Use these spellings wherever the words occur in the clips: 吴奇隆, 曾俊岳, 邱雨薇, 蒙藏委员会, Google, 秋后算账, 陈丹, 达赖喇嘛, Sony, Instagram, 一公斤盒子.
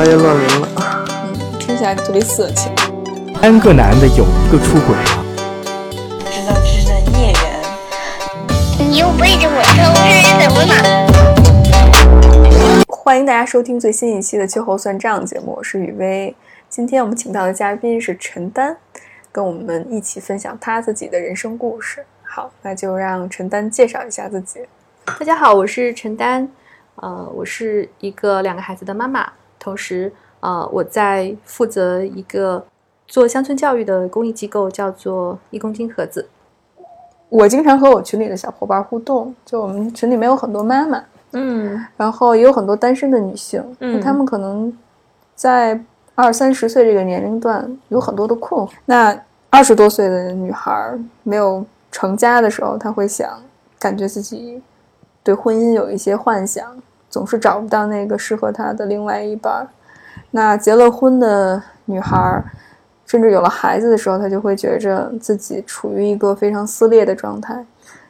越来越乱伦了。嗯，听起来特别色情。三个男的有一个出轨了。知道这是孽缘。你又背着我偷吃，怎么嘛？欢迎大家收听最新一期的《秋后算账》节目，我是雨薇。今天我们请到的嘉宾是陈丹，跟我们一起分享他自己的人生故事。好，那就让陈丹介绍一下自己。大家好，我是陈丹，我是一个两个孩子的妈妈，同时我在负责一个做乡村教育的公益机构，叫做一公斤盒子。我经常和我群里的小伙伴互动，就我们群里面有很多妈妈，嗯，然后也有很多单身的女性，嗯，她们可能在20-30岁这个年龄段有很多的困惑。那20多岁的女孩没有成家的时候，她会想，感觉自己对婚姻有一些幻想，总是找不到那个适合她的另外一半。那结了婚的女孩甚至有了孩子的时候，她就会觉着自己处于一个非常撕裂的状态，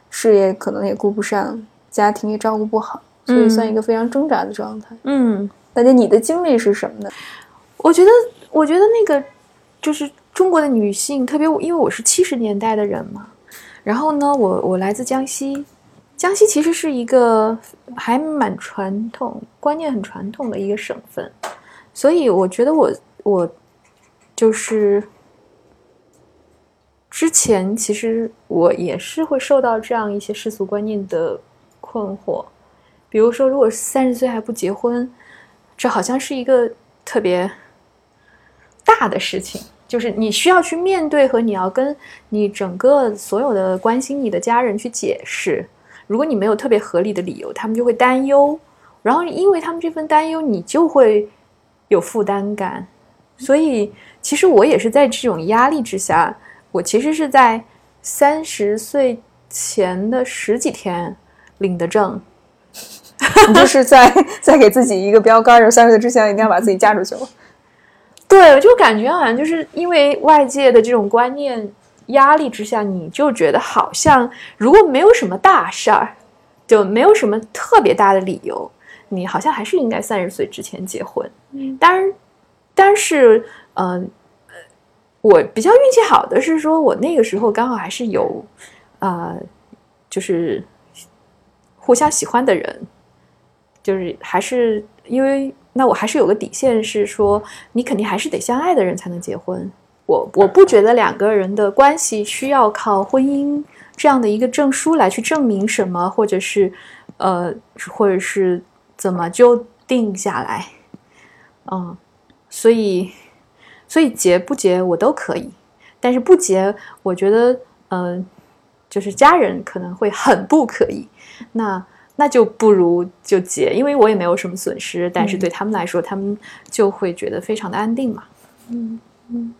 事业可能也顾不上，家庭也照顾不好，所以算一个非常挣扎的状态。嗯，大姐，你的经历是什么呢？我觉得那个就是中国的女性，特别因为我是70年代的人嘛，然后呢我来自江西，江西其实是一个还蛮传统，观念很传统的一个省份，所以我觉得我就是之前其实我也是会受到这样一些世俗观念的困惑，比如说如果30岁还不结婚，这好像是一个特别大的事情，就是你需要去面对，和你要跟你整个所有的关心你的家人去解释。如果你没有特别合理的理由，他们就会担忧，然后因为他们这份担忧，你就会有负担感。所以其实我也是在这种压力之下，我其实是在30岁前的10几天领的证。你就是在给自己一个标杆，30岁之前一定要把自己嫁出去了。对，我就感觉好像就是因为外界的这种观念压力之下，你就觉得好像如果没有什么大事儿，就没有什么特别大的理由，你好像还是应该30岁之前结婚。但是我比较运气好的是说，我那个时候刚好还是有就是互相喜欢的人，就是还是因为那我还是有个底线，是说你肯定还是得相爱的人才能结婚。我不觉得两个人的关系需要靠婚姻这样的一个证书来去证明什么，或者是怎么就定下来。嗯，所以结不结我都可以，但是不结我觉得就是家人可能会很不可以，那就不如就结，因为我也没有什么损失，但是对他们来说，他们就会觉得非常的安定嘛。嗯嗯，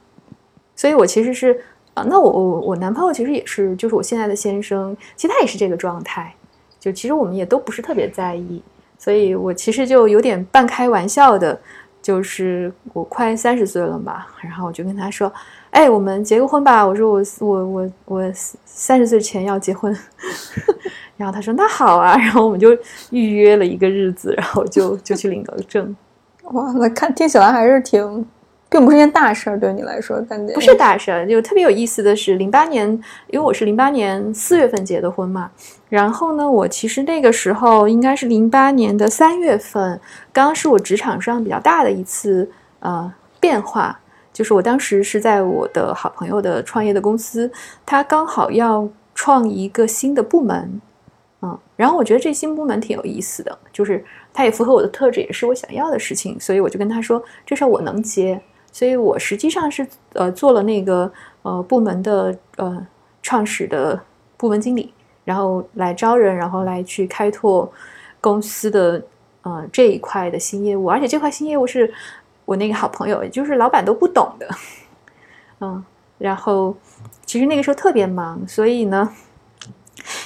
所以我其实是那我男朋友其实也是，就是我现在的先生，其实他也是这个状态，就其实我们也都不是特别在意，所以我其实就有点半开玩笑的，就是我快30岁了嘛，然后我就跟他说，哎，我们结个婚吧，我说我30岁前要结婚。然后他说那好啊，然后我们就预约了一个日子，然后就去领个证。哇，那听起来还是并不是件大事儿，对你来说感觉不是大事儿。就特别有意思的是，08年，因为我是08年4月份结的婚嘛，然后呢，我其实那个时候应该是08年3月份，刚是我职场上比较大的一次变化，就是我当时是在我的好朋友的创业的公司，他刚好要创一个新的部门。嗯，然后我觉得这新部门挺有意思的，就是它也符合我的特质，也是我想要的事情，所以我就跟他说这事我能接，所以我实际上是做了那个部门的创始的部门经理，然后来招人，然后来去开拓公司的这一块的新业务，而且这块新业务是我那个好朋友，也就是老板都不懂的。嗯，然后其实那个时候特别忙，所以呢，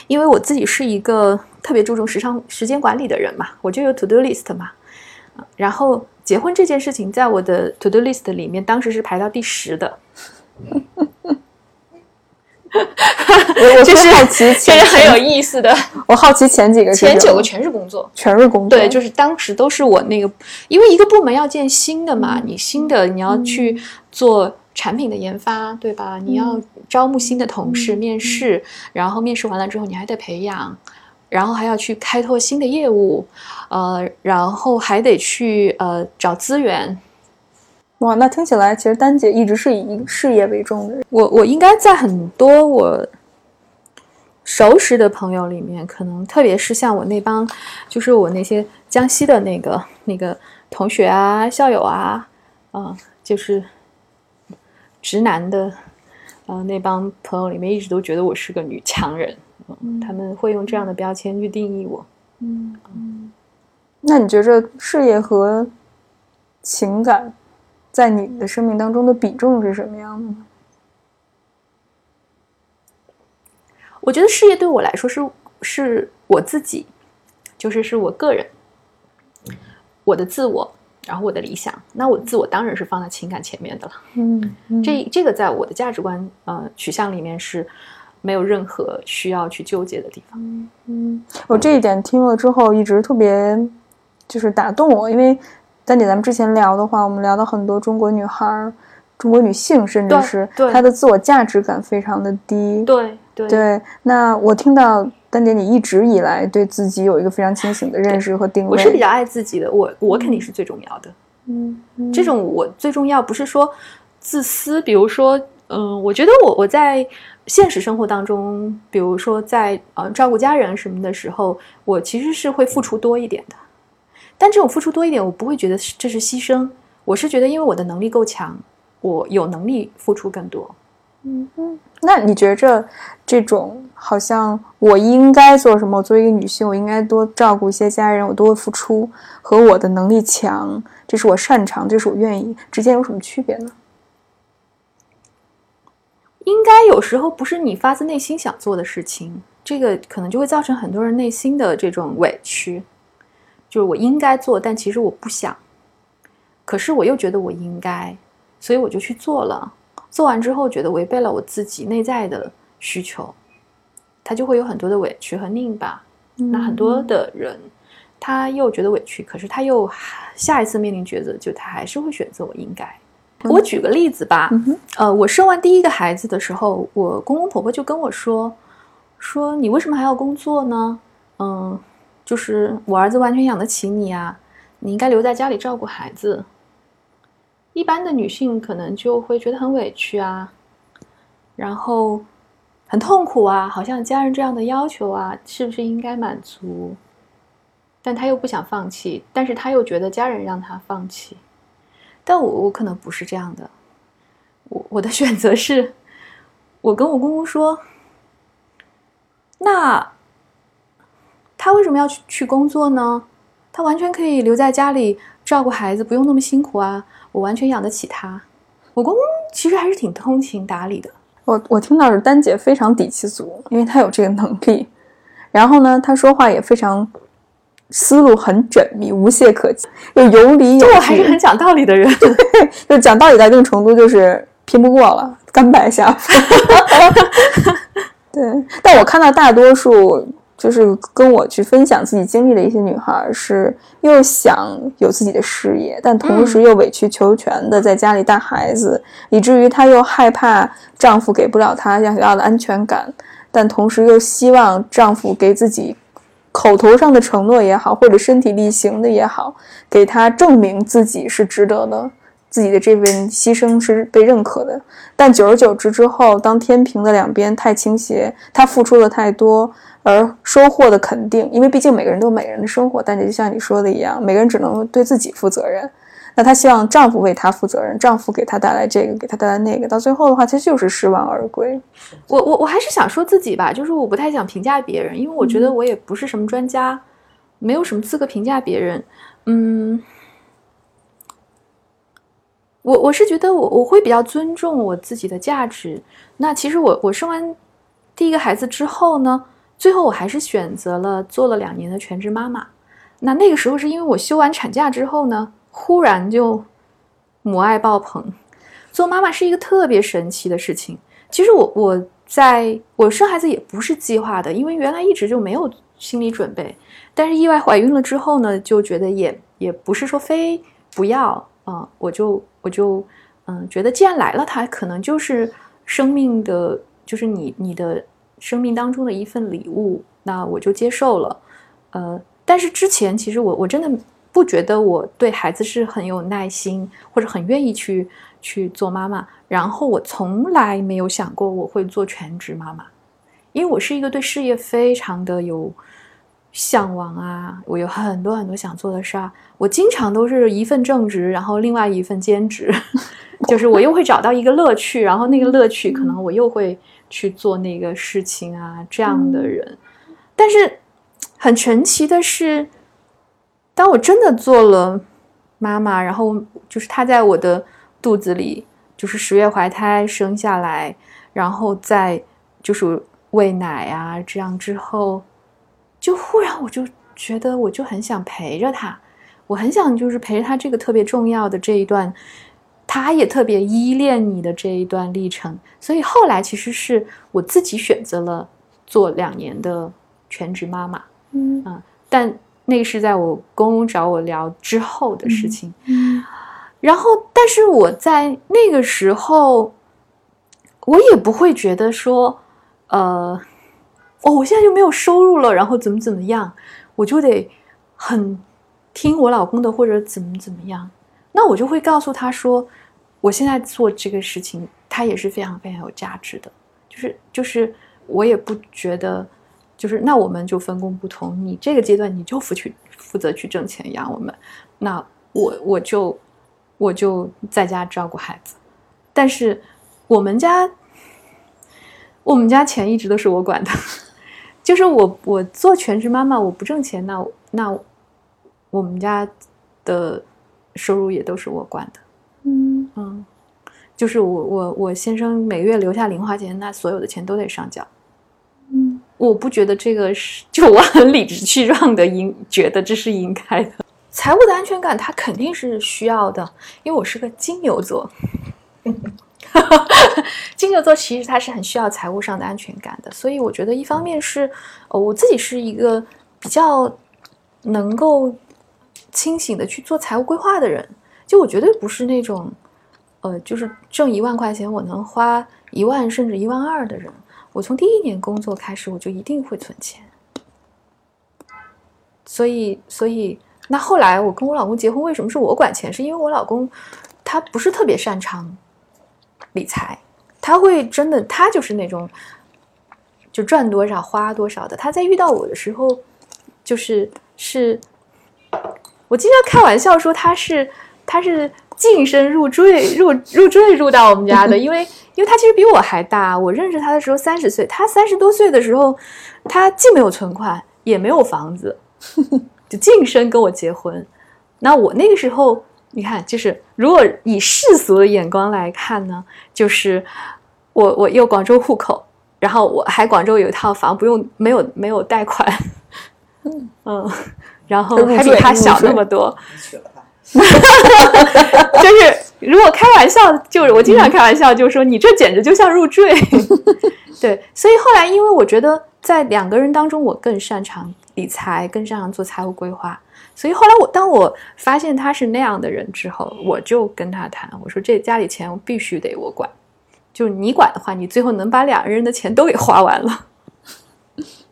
因为我自己是一个特别注重时间管理的人嘛，我就有 to do list 嘛，然后结婚这件事情在我的 to do list 里面当时是排到第10的。就是好奇，这是很有意思的。我好奇前几个，前9个全是工作，全是工作。对，就是当时都是我那个，因为一个部门要建新的嘛，你新的你要去做产品的研发，对吧？你要招募新的同事，面试，然后面试完了之后你还得培养，然后还要去开拓新的业务，然后还得去找资源。哇，那听起来其实丹姐一直是以事业为重的人。我应该在很多我熟识的朋友里面，可能特别是像我那帮，就是我那些江西的那个同学啊、校友啊，就是直男的，那帮朋友里面，一直都觉得我是个女强人，他们会用这样的标签去定义我。那你觉着事业和情感在你的生命当中的比重是什么样的呢？我觉得事业对我来说是我自己，是我个人，我的自我，然后我的理想。那我自我当然是放在情感前面的了。这个在我的价值观取向里面是没有任何需要去纠结的地方。我这一点听了之后一直特别就是打动我，因为但你咱们之前聊的话，我们聊到很多中国女孩、中国女性，甚至是她的自我价值感非常的低。对，那我听到丹姐，你一直以来对自己有一个非常清醒的认识和定位。我是比较爱自己的，我肯定是最重要的。这种我最重要不是说自私，比如说，我觉得我在现实生活当中，比如说在照顾家人什么的时候，我其实是会付出多一点的。但这种付出多一点，我不会觉得这是牺牲，我是觉得因为我的能力够强，我有能力付出更多。那你觉着这种好像我应该做什么？我作为一个女性，我应该多照顾一些家人，我多付出，和我的能力强，这是我擅长，这是我愿意，之间有什么区别呢？应该有时候不是你发自内心想做的事情，这个可能就会造成很多人内心的这种委屈。就是我应该做，但其实我不想，可是我又觉得我应该，所以我就去做了。做完之后觉得违背了我自己内在的需求，他就会有很多的委屈和拧巴。那很多的人他又觉得委屈，可是他又下一次面临抉择，就他还是会选择我应该。我举个例子吧，我生完第一个孩子的时候，我公公婆婆就跟我说你为什么还要工作呢？就是我儿子完全养得起你啊，你应该留在家里照顾孩子。一般的女性可能就会觉得很委屈啊，然后很痛苦啊，好像家人这样的要求啊，是不是应该满足？但她又不想放弃，但是她又觉得家人让她放弃。但我可能不是这样的，我的选择是，我跟我公公说，那他为什么要去工作呢？他完全可以留在家里照顾孩子，不用那么辛苦啊，我完全养得起他。我公公其实还是挺通情达理的。我听到是丹姐非常底气足，因为她有这个能力，然后呢她说话也非常思路很缜密，无懈可击，又有理有据。我还是很讲道理的人。就讲道理到一定程度就是拼不过了，甘拜下风。对，但我看到大多数就是跟我去分享自己经历的一些女孩，是又想有自己的事业，但同时又委曲求全的在家里带孩子，以至于她又害怕丈夫给不了她想要的安全感，但同时又希望丈夫给自己口头上的承诺也好，或者身体力行的也好，给她证明自己是值得的，自己的这份牺牲是被认可的。但久而久之之后，当天平的两边太倾斜，她付出了太多，而收获的肯定，因为毕竟每个人都有每个人的生活，但就像你说的一样，每个人只能对自己负责任。那她希望丈夫为她负责任，丈夫给她带来这个，给她带来那个，到最后的话其实就是失望而归。我还是想说自己吧，就是我不太想评价别人，因为我觉得我也不是什么专家，没有什么资格评价别人。我是觉得我会比较尊重我自己的价值。那其实我生完第一个孩子之后呢，最后我还是选择了做了2年的全职妈妈。那个时候是因为我休完产假之后呢，忽然就母爱爆棚。做妈妈是一个特别神奇的事情。其实我在我生孩子也不是计划的，因为原来一直就没有心理准备，但是意外怀孕了之后呢，就觉得也不是说非不要啊、我就觉得既然来了，它可能就是生命的，就是你的生命当中的一份礼物，那我就接受了。但是之前其实我真的不觉得我对孩子是很有耐心，或者很愿意去做妈妈，然后我从来没有想过我会做全职妈妈，因为我是一个对事业非常的有向往啊，我有很多很多想做的事啊，我经常都是一份正职，然后另外一份兼职，就是我又会找到一个乐趣，然后那个乐趣可能我又会去做那个事情啊，这样的人。但是很神奇的是，当我真的做了妈妈，然后就是她在我的肚子里，就是10月怀胎生下来，然后再就是喂奶啊，这样之后，就忽然我就觉得我就很想陪着他，我很想就是陪着他这个特别重要的这一段，他也特别依恋你的这一段历程。所以后来其实是我自己选择了做2年的全职妈妈，但那个是在我公公找我聊之后的事情。然后但是我在那个时候我也不会觉得说我现在就没有收入了，然后怎么样，我就得很听我老公的，或者怎么样。那我就会告诉他说，我现在做这个事情，它也是非常非常有价值的。就是我也不觉得，就是那我们就分工不同，你这个阶段你就负责去挣钱养我们，那我就在家照顾孩子。但是我们家钱一直都是我管的。就是我做全职妈妈，我不挣钱，那我们家的收入也都是我管的。就是我先生每个月留下零花钱，那所有的钱都得上缴。我不觉得这个是，就我很理直气壮的觉得这是应该的。财务的安全感它肯定是需要的，因为我是个金牛座。金牛座其实他是很需要财务上的安全感的，所以我觉得一方面是我自己是一个比较能够清醒的去做财务规划的人，就我绝对不是那种就是挣1万块钱我能花1万甚至1万2的人。我从第1年工作开始我就一定会存钱，所以那后来我跟我老公结婚，为什么是我管钱，是因为我老公他不是特别擅长理财，他会真的，他就是那种就赚多少花多少的。他在遇到我的时候，就是我经常开玩笑说他是净身入赘入到我们家的，因为他其实比我还大。我认识他的时候30岁，他30多岁的时候，他既没有存款也没有房子，就净身跟我结婚。那我那个时候，你看，就是如果以世俗的眼光来看呢，就是我有广州户口，然后我还广州有一套房，没有贷款，然后还比他小那么多，就是如果开玩笑，就是我经常开玩笑，就说你这简直就像入赘，对。所以后来，因为我觉得在2个人当中，我更擅长理财，更擅长做财务规划。所以后来当我发现他是那样的人之后，我就跟他谈，我说这家里钱我必须得我管，就是你管的话，你最后能把2个人的钱都给花完了。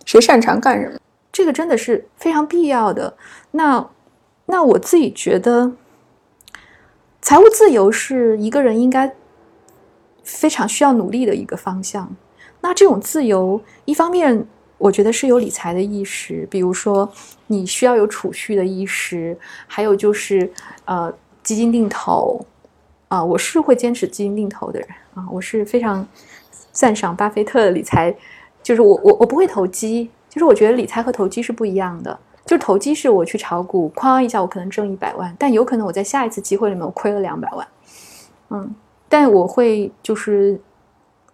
谁擅长干什么，这个真的是非常必要的。那我自己觉得财务自由是一个人应该非常需要努力的一个方向。那这种自由，一方面我觉得是有理财的意识，比如说你需要有储蓄的意识，还有就是基金定投啊、我是会坚持基金定投的人啊、我是非常赞赏巴菲特的理财，就是我不会投机，就是我觉得理财和投机是不一样的，就是投机是我去炒股，哐一下我可能挣100万，但有可能我在下一次机会里面我亏了200万，但我会就是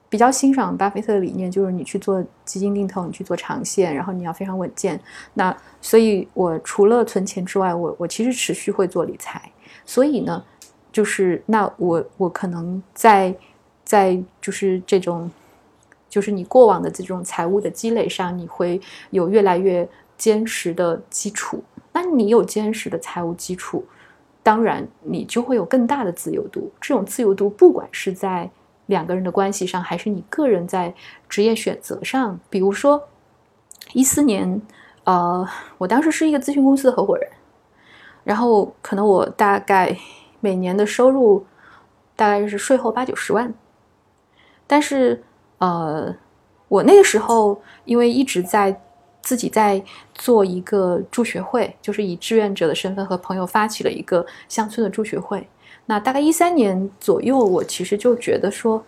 比较欣赏巴菲特的理念，就是你去做基金定投，你去做长线，然后你要非常稳健。那所以我除了存钱之外，我其实持续会做理财。所以呢，就是那我可能在就是这种就是你过往的这种财务的积累上，你会有越来越坚实的基础。那你有坚实的财务基础，当然你就会有更大的自由度。这种自由度不管是在两个人的关系上，还是你个人在职业选择上。比如说14年我当时是一个咨询公司的合伙人，然后可能我大概每年的收入大概是税后8、90万，但是我那个时候因为一直在自己在做一个助学会，就是以志愿者的身份和朋友发起了一个乡村的助学会。那大概13年左右，我其实就觉得说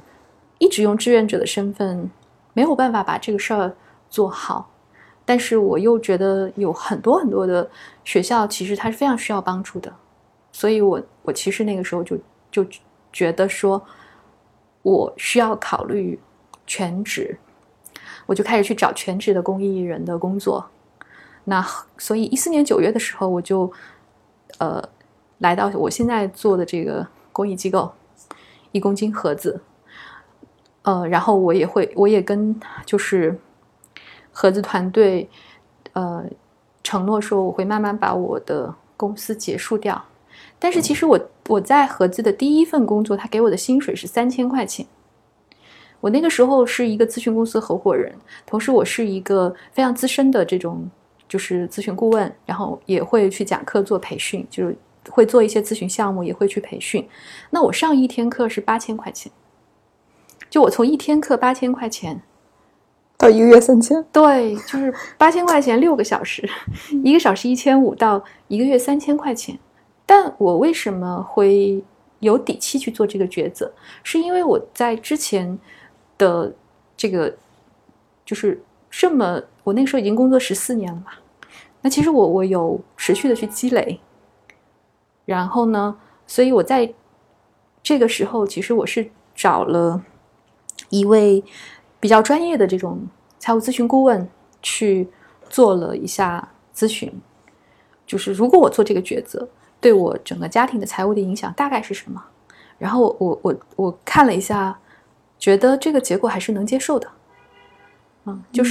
一直用志愿者的身份没有办法把这个事儿做好，但是我又觉得有很多很多的学校其实它是非常需要帮助的，所以我其实那个时候就觉得说我需要考虑全职，我就开始去找全职的公益人的工作。那所以14年9月的时候，我就来到我现在做的这个公益机构一公斤盒子，然后我也跟就是盒子团队承诺说我会慢慢把我的公司结束掉。但是其实我在盒子的第一份工作，他给我的薪水是3000块钱。我那个时候是一个咨询公司合伙人，同时我是一个非常资深的这种就是咨询顾问，然后也会去讲课做培训，就是会做一些咨询项目，也会去培训。那我上一天课是8000块钱，就我从一天课8000块钱到1个月3000，对，就是8000块钱6个小时，1个小时1500到1个月3000块钱。但我为什么会有底气去做这个抉择，是因为我在之前的这个就是这么，我那个时候已经工作14年了嘛，那其实我有持续的去积累，然后呢，所以我在这个时候其实我是找了一位比较专业的这种财务咨询顾问去做了一下咨询，就是如果我做这个抉择对我整个家庭的财务的影响大概是什么。然后我看了一下，觉得这个结果还是能接受的，就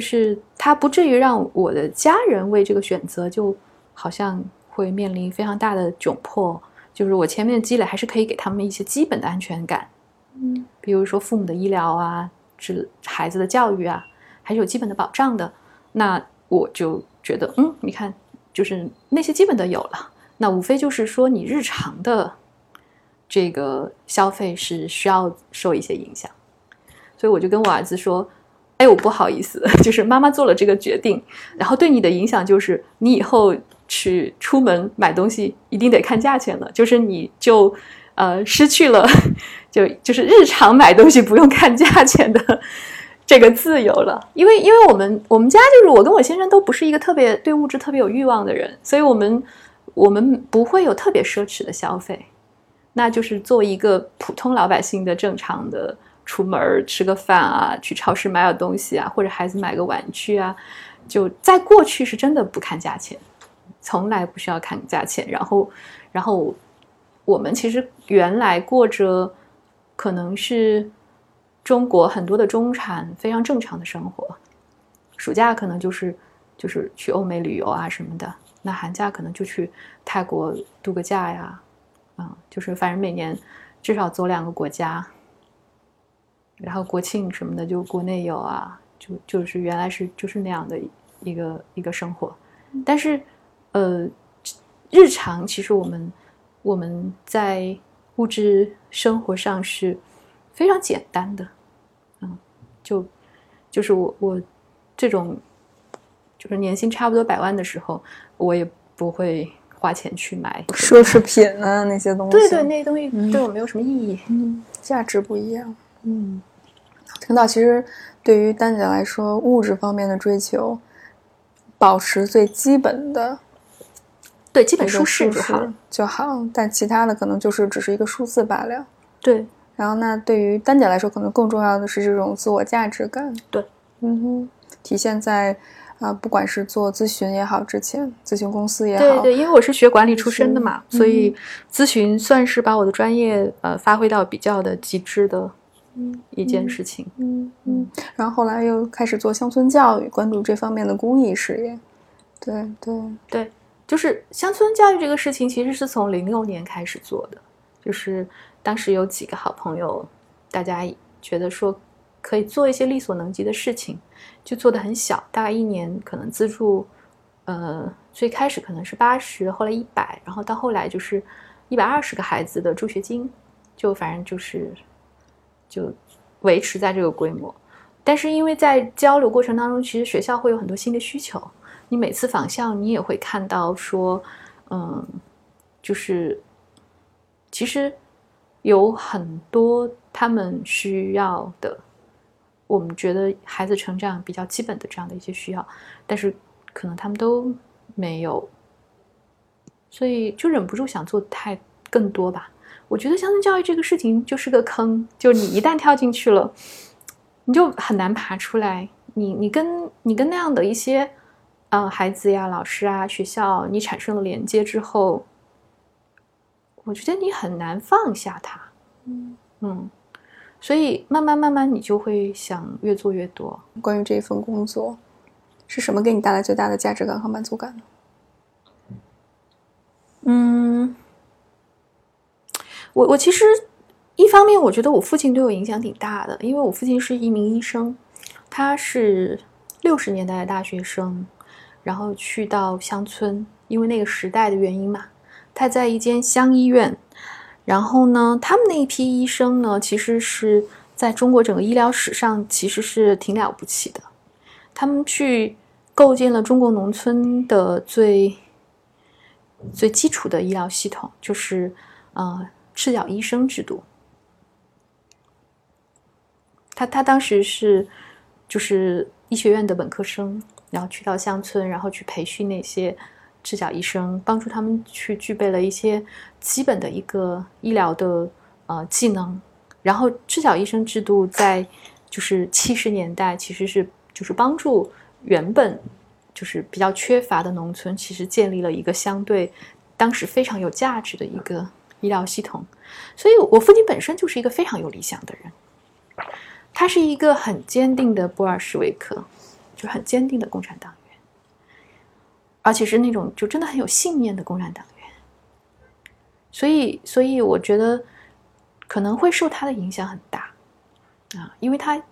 是它不至于让我的家人为这个选择就好像会面临非常大的窘迫，就是我前面的积累还是可以给他们一些基本的安全感，比如说父母的医疗啊，孩子的教育啊，还是有基本的保障的。那我就觉得你看就是那些基本的有了，那无非就是说你日常的这个消费是需要受一些影响。所以我就跟我儿子说，哎，我不好意思，就是妈妈做了这个决定，然后对你的影响就是你以后去出门买东西一定得看价钱了，就是你就失去了就是日常买东西不用看价钱的这个自由了。因为我们家就是我跟我先生都不是一个特别对物质特别有欲望的人，所以我们不会有特别奢侈的消费，那就是作为一个普通老百姓的正常的出门吃个饭啊，去超市买点东西啊，或者孩子买个玩具啊，就在过去是真的不看价钱，从来不需要看价钱。然后我们其实原来过着可能是中国很多的中产非常正常的生活，暑假可能就是去欧美旅游啊什么的，那寒假可能就去泰国度个假呀，就是反正每年至少走2个国家，然后国庆什么的就国内有啊，就是原来是就是那样的一个生活。但是日常其实我们在物质生活上是非常简单的，就是我这种就是年薪差不多100万的时候，我也不会花钱去买奢侈品啊那些东西。对对，那些东西对我没有什么意义，价值不一样。听到其实对于丹姐来说，物质方面的追求，保持最基本的。对，基本舒适就好，但其他的可能就是只是一个数字罢了。对，然后那对于丹姐来说，可能更重要的是这种自我价值感。对，体现在不管是做咨询也好，之前咨询公司也好，对对，因为我是学管理出身的嘛，所以咨询算是把我的专业发挥到比较的极致的一件事情。然后后来又开始做乡村教育，关注这方面的公益事业。对对对，就是乡村教育这个事情其实是从2006年开始做的，就是当时有几个好朋友，大家觉得说可以做一些力所能及的事情，就做得很小，大概1年可能资助最开始可能是80，后来100，然后到后来就是120个孩子的助学金，就反正就维持在这个规模。但是因为在交流过程当中，其实学校会有很多新的需求，你每次访校你也会看到说就是其实有很多他们需要的，我们觉得孩子成长比较基本的这样的一些需要，但是可能他们都没有，所以就忍不住想做更多吧。我觉得乡村教育这个事情就是个坑，就你一旦跳进去了，你就很难爬出来。你跟那样的一些孩子呀、老师啊、学校，你产生了连接之后，我觉得你很难放下它。所以慢慢你就会想越做越多。关于这一份工作，是什么给你带来最大的价值感和满足感呢？我其实一方面我觉得我父亲对我影响挺大的，因为我父亲是一名医生，他是60年代的大学生，然后去到乡村，因为那个时代的原因嘛，他在一间乡医院。然后呢，他们那一批医生呢，其实是在中国整个医疗史上其实是挺了不起的，他们去构建了中国农村的最基础的医疗系统，就是赤脚医生制度。他当时是就是医学院的本科生，然后去到乡村，然后去培训那些赤脚医生，帮助他们去具备了一些基本的一个医疗的技能。然后赤脚医生制度在就是70年代其实是就是帮助原本就是比较缺乏的农村，其实建立了一个相对当时非常有价值的一个医疗系统。所以我父亲本身就是一个非常有理想的人，他是一个很坚定的布尔什维克，就是很坚定的共产党员，而且是那种就真的很有信念的共产党员。所以我觉得可能会受他的影响很大因为他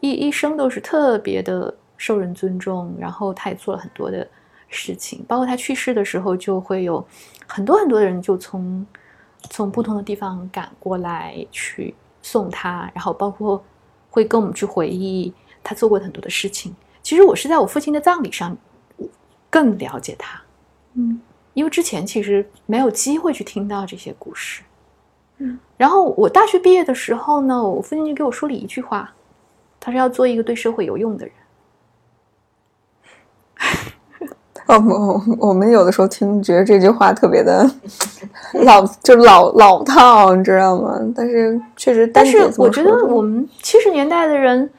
一生都是特别的受人尊重，然后他也做了很多的事情，包括他去世的时候就会有很多很多的人就从不同的地方赶过来去送他，然后包括会跟我们去回忆他做过很多的事情。其实我是在我父亲的葬礼上更了解他因为之前其实没有机会去听到这些故事然后我大学毕业的时候呢，我父亲就给我说了一句话，他是要做一个对社会有用的人。我们有的时候听觉得这句话特别的老套，你知道吗？但是我觉得我们70年代的人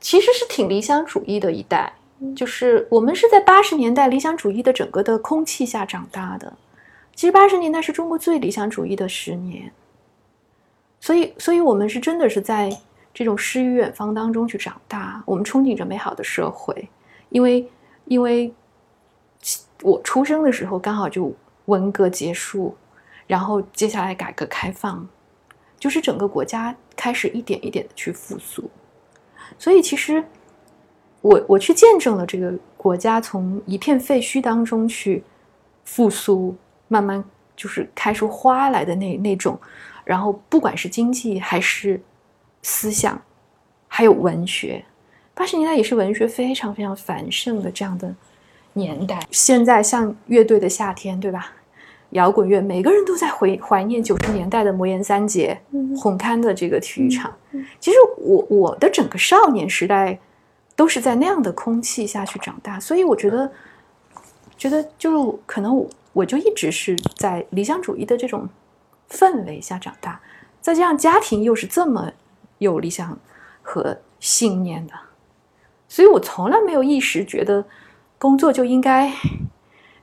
其实是挺理想主义的一代，就是我们是在80年代理想主义的整个的空气下长大的。其实80年代是中国最理想主义的10年，所以我们是真的是在这种诗与远方当中去长大，我们憧憬着美好的社会。因为我出生的时候刚好就文革结束，然后接下来改革开放，就是整个国家开始一点一点的去复苏。所以其实我去见证了这个国家从一片废墟当中去复苏，慢慢就是开出花来的那种，然后不管是经济还是思想还有文学，80年代也是文学非常非常繁盛的这样的年代。现在像乐队的夏天，对吧？摇滚乐，每个人都在怀念90年代的魔岩三杰、红磡的这个体育场。其实我的整个少年时代都是在那样的空气下去长大，所以我觉得就可能我就一直是在理想主义的这种氛围下长大，再加上家庭又是这么有理想和信念的，所以我从来没有一时觉得工作就应该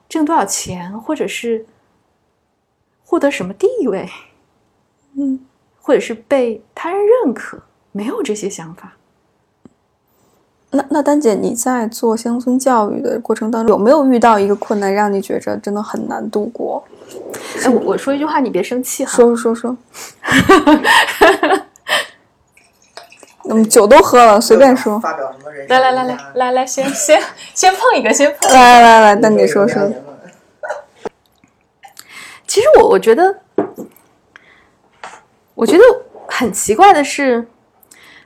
挣多少钱，或者是获得什么地位，或者是被他人认可，没有这些想法。那丹姐，你在做乡村教育的过程当中，有没有遇到一个困难让你觉着真的很难度过？哎，我说一句话你别生气哈。说我们酒都喝了，随便说。发表什么人生？来，先碰一个，先碰一个。来，丹姐说说。其实我觉得，很奇怪的是，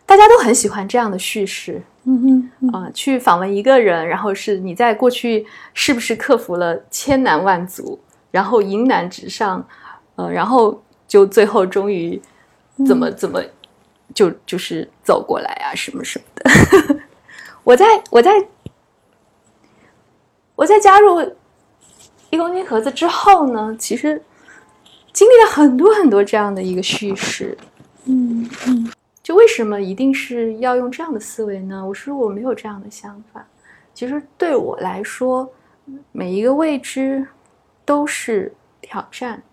大家都很喜欢这样的叙事。去访问一个人，然后是你在过去是不是克服了千难万阻，然后迎难直上，然后就最后终于怎么就是走过来啊，什么什么的。我在加入一公斤盒子之后呢，其实经历了很多这样的一个叙事。就为什么一定是要用这样的思维呢？我说我没有这样的想法。其实对我来说，每一个未知都是挑战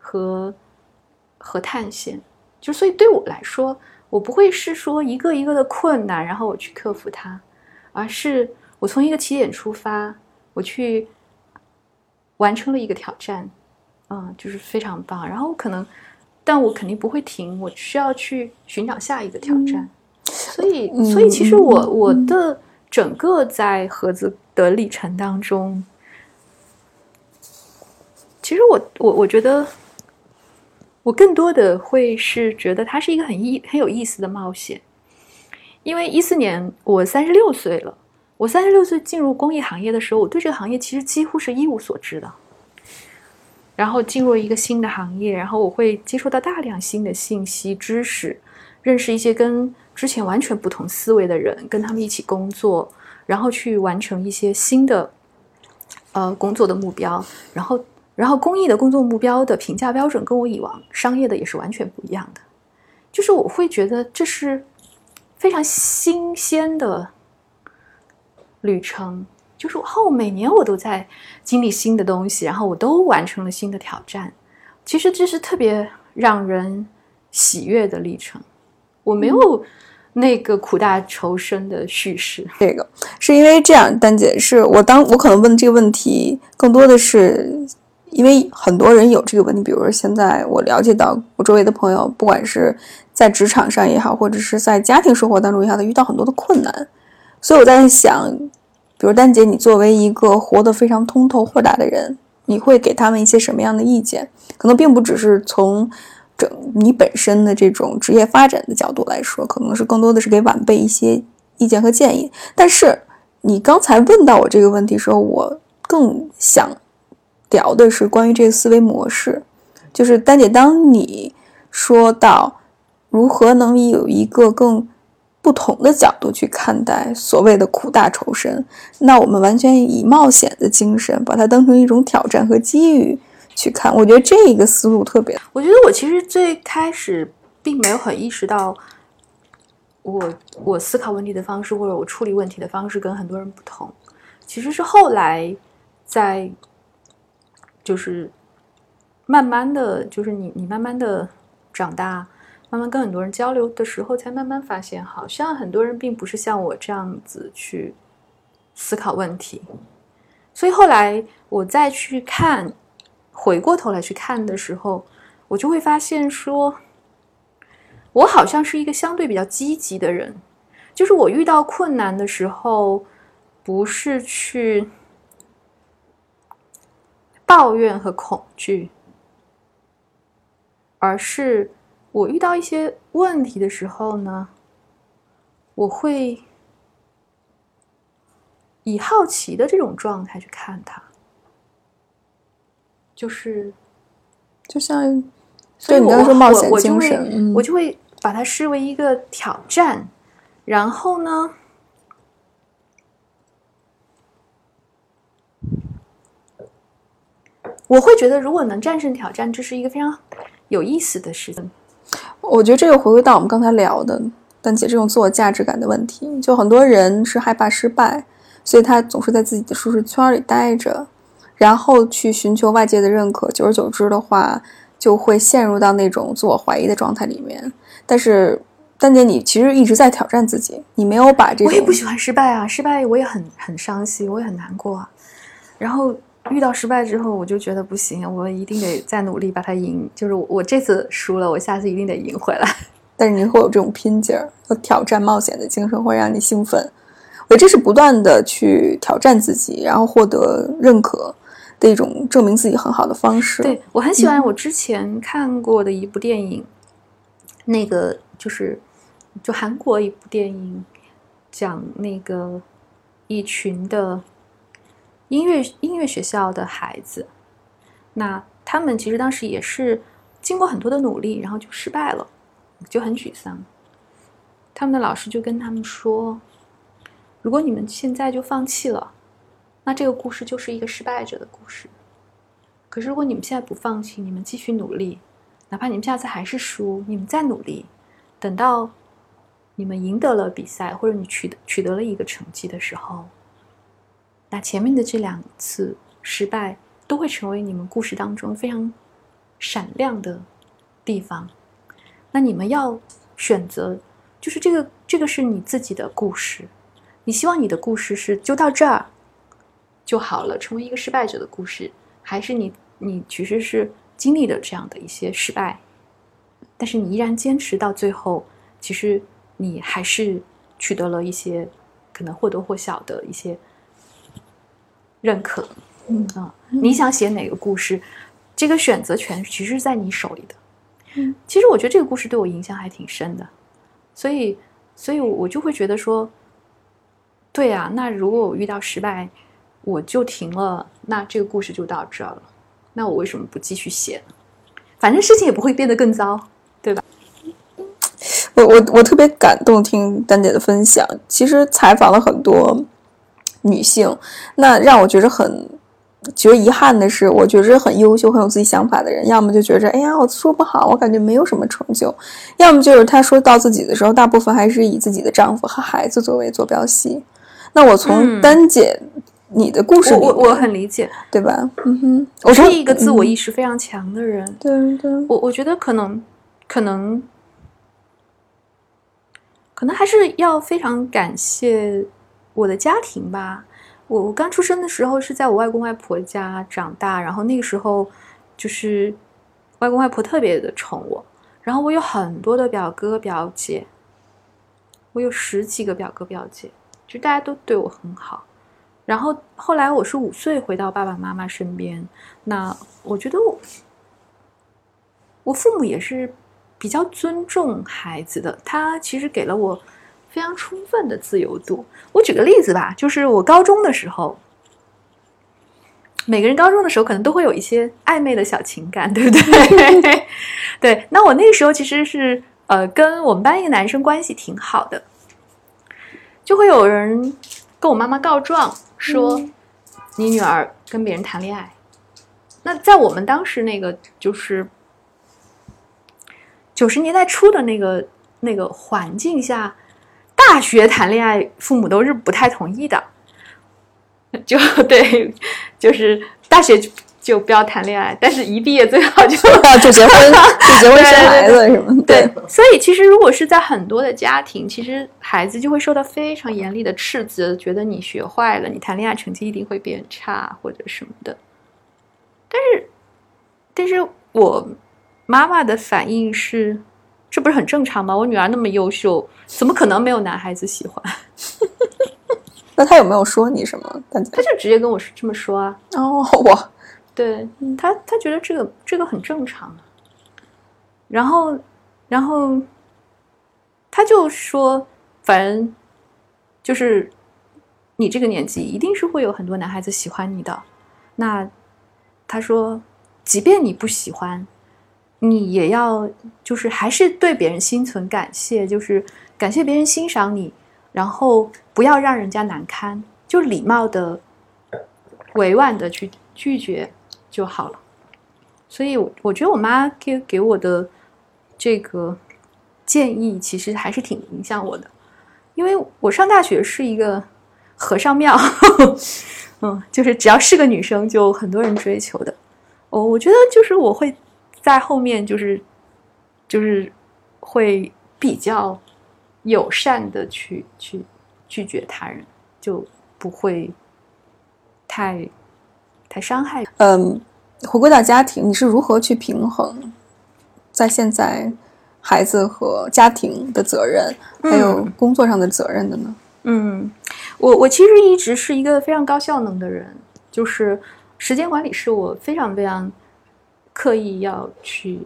和探险。就所以对我来说，我不会是说一个一个的困难，然后我去克服它，而是我从一个起点出发，我去完成了一个挑战，就是非常棒。然后但我肯定不会停，我需要去寻找下一个挑战。所以其实我的整个在盒子的历程当中，其实我觉得我更多的会是觉得它是一个很有意思的冒险。因为2014年我36岁了，我36岁进入公益行业的时候，我对这个行业其实几乎是一无所知的。然后进入一个新的行业，然后我会接触到大量新的信息、知识，认识一些跟之前完全不同思维的人，跟他们一起工作，然后去完成一些新的工作的目标。然后公益的工作目标的评价标准跟我以往商业的也是完全不一样的。就是我会觉得这是非常新鲜的旅程。就是每年我都在经历新的东西，然后我都完成了新的挑战。其实这是特别让人喜悦的历程。我没有那个苦大仇深的叙事。这个是因为这样，丹姐，是我可能问这个问题更多的是因为很多人有这个问题。比如说现在我了解到我周围的朋友，不管是在职场上也好，或者是在家庭生活当中也好，遇到很多的困难。所以我在想，比如丹姐，你作为一个活得非常通透豁达的人，你会给他们一些什么样的意见？可能并不只是从你本身的这种职业发展的角度来说，可能是更多的是给晚辈一些意见和建议。但是你刚才问到我这个问题的时候，我更想聊的是关于这个思维模式。就是丹姐，当你说到如何能有一个更不同的角度去看待所谓的苦大仇深，那我们完全以冒险的精神把它当成一种挑战和机遇去看。我觉得这一个思路特别，我觉得我其实最开始并没有很意识到我思考问题的方式，或者我处理问题的方式跟很多人不同。其实是后来在就是慢慢的，就是你慢慢的长大，慢慢跟很多人交流的时候，才慢慢发现好像很多人并不是像我这样子去思考问题。所以后来我再去看，回过头来去看的时候，我就会发现说，我好像是一个相对比较积极的人。就是我遇到困难的时候，不是去抱怨和恐惧，而是我遇到一些问题的时候呢，我会以好奇的这种状态去看它。就是就像对你刚刚说冒险精神，我就会把它视为一个挑战。然后呢，我会觉得如果能战胜挑战，这是一个非常有意思的事情。我觉得这个回归到我们刚才聊的丹姐这种自我价值感的问题。就很多人是害怕失败，所以他总是在自己的舒适圈里待着，然后去寻求外界的认可。久而久之的话，就会陷入到那种自我怀疑的状态里面。但是丹姐你其实一直在挑战自己，你没有把这种，我也不喜欢失败啊，失败我也很伤心，我也很难过啊。然后遇到失败之后我就觉得不行，我一定得再努力把它赢，就是我这次输了我下次一定得赢回来。但是你会有这种拼劲儿和挑战冒险的精神，会让你兴奋。我这是不断的去挑战自己然后获得认可的一种证明自己很好的方式。对，我很喜欢我之前看过的一部电影，那个就韩国一部电影，讲那个一群的音乐学校的孩子，那他们其实当时也是经过很多的努力，然后就失败了，就很沮丧。他们的老师就跟他们说，如果你们现在就放弃了，那这个故事就是一个失败者的故事。可是如果你们现在不放弃，你们继续努力，哪怕你们下次还是输，你们再努力，等到你们赢得了比赛，或者你取得了一个成绩的时候，那前面的这两次失败都会成为你们故事当中非常闪亮的地方。那你们要选择，就是这个是你自己的故事，你希望你的故事是就到这儿就好了，成为一个失败者的故事，还是你其实是经历了这样的一些失败，但是你依然坚持到最后，其实你还是取得了一些可能或多或少的一些认可。你想写哪个故事，这个选择权其实在你手里的。其实我觉得这个故事对我影响还挺深的，所以我就会觉得说，对啊，那如果我遇到失败我就停了，那这个故事就到这了，那我为什么不继续写呢？反正事情也不会变得更糟，对吧？我特别感动听丹姐的分享，其实采访了很多女性，那让我觉得遗憾的是，我觉得很优秀很有自己想法的人，要么就觉着哎呀我说不好，我感觉没有什么成就，要么就是她说到自己的时候，大部分还是以自己的丈夫和孩子作为坐标系。那我从丹姐你的故事里面，我很理解，对吧？我是一个自我意识非常强的人，对，我觉得可能还是要非常感谢我的家庭吧。我刚出生的时候是在我外公外婆家长大，然后那个时候就是外公外婆特别的宠我，然后我有很多的表哥表姐，我有10几个表哥表姐，就大家都对我很好。然后后来我是5岁回到爸爸妈妈身边，那我觉得我父母也是比较尊重孩子的，他其实给了我非常充分的自由度。我举个例子吧，就是我高中的时候，每个人高中的时候可能都会有一些暧昧的小情感，对不对？对，那我那个时候其实是跟我们班一个男生关系挺好的，就会有人跟我妈妈告状说，你女儿跟别人谈恋爱。那在我们当时那个就是90年代初的那个环境下，大学谈恋爱父母都是不太同意的，就对，就是大学就不要谈恋爱，但是一毕业最好就结婚生孩子什么。 对，所以其实如果是在很多的家庭，其实孩子就会受到非常严厉的斥责，觉得你学坏了，你谈恋爱成绩一定会变差或者什么的。但是我妈妈的反应是，这不是很正常吗？我女儿那么优秀，怎么可能没有男孩子喜欢？那她有没有说你什么？她就直接跟我这么说啊。哦，我对她觉得这个很正常。然后她就说，反正就是你这个年纪一定是会有很多男孩子喜欢你的。那她说，即便你不喜欢，你也要就是还是对别人心存感谢，就是感谢别人欣赏你，然后不要让人家难堪，就礼貌的委婉的去拒绝就好了。所以我觉得我妈给我的这个建议其实还是挺影响我的，因为我上大学是一个和尚庙就是只要是个女生就很多人追求的。我觉得就是我会在后面就是会比较友善的去拒绝他人，就不会太伤害。回归到家庭，你是如何去平衡在现在孩子和家庭的责任还有工作上的责任的呢？我其实一直是一个非常高效能的人，就是时间管理是我非常非常刻意要去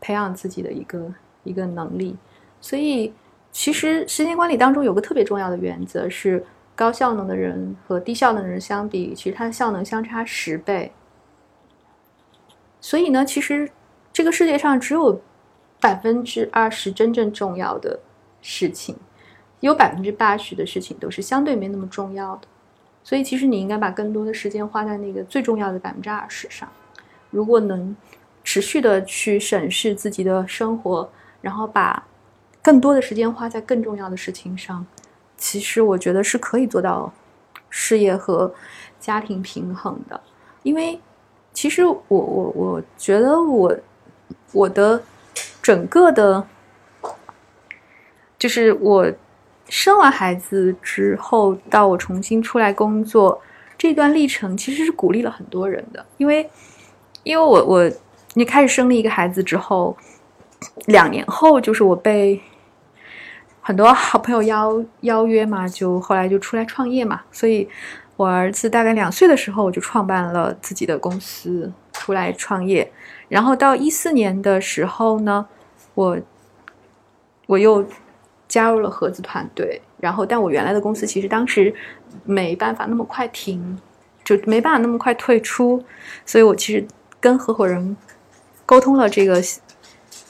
培养自己的一个能力。所以其实时间管理当中有个特别重要的原则是，高效能的人和低效能的人相比，其实他的效能相差10倍。所以呢，其实这个世界上只有20%真正重要的事情，有80%的事情都是相对没那么重要的。所以其实你应该把更多的时间花在那个最重要的20%上。如果能持续的去审视自己的生活，然后把更多的时间花在更重要的事情上，其实我觉得是可以做到事业和家庭平衡的。因为其实我觉得我的整个的，就是我生完孩子之后到我重新出来工作这段历程，其实是鼓励了很多人的。因为我开始生了一个孩子之后，2年后就是我被很多好朋友邀约嘛，就后来就出来创业嘛。所以我儿子大概2岁的时候，我就创办了自己的公司出来创业。然后到2014年的时候呢，我又加入了合资团队。然后但我原来的公司其实当时没办法那么快停，就没办法那么快退出，所以我其实跟合伙人沟通了这个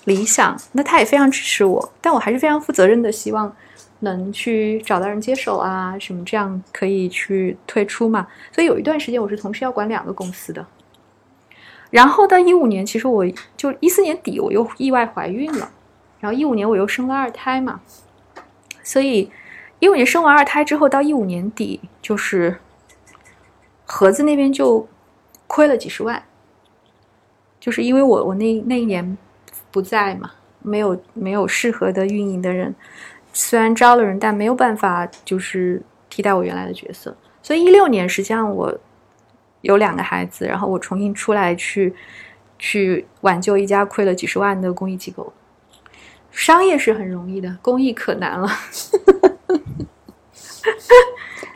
理想，那他也非常支持我，但我还是非常负责任的，希望能去找到人接手啊什么，这样可以去退出嘛。所以有一段时间我是同时要管2个公司的。然后到2015年，其实我就2014年底我又意外怀孕了，然后2015年我又生了2胎嘛。所以2015年生完2胎之后，到2015年底就是盒子那边就亏了几十万，就是因为我那一年不在嘛，没有适合的运营的人，虽然招了人，但没有办法就是替代我原来的角色。所以2016年实际上我有2个孩子，然后我重新出来去挽救一家亏了几十万的公益机构。商业是很容易的，公益可难了。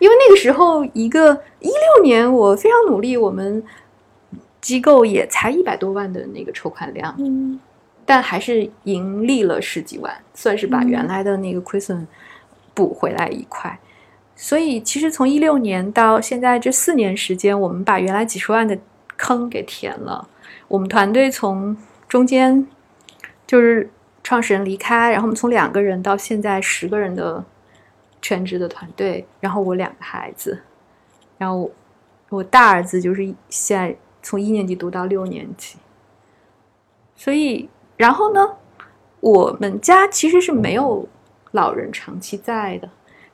因为那个时候2016年我非常努力，我们机构也才100多万的那个筹款量。但还是盈利了10几万，算是把原来的那个亏损补回来1块。所以其实从2016年到现在这4年时间，我们把原来几十万的坑给填了。我们团队从中间就是创始人离开，然后我们从2个人到现在10个人的全职的团队，然后我2个孩子，然后我大儿子就是现在从1年级读到6年级。所以然后呢，我们家其实是没有老人长期在的，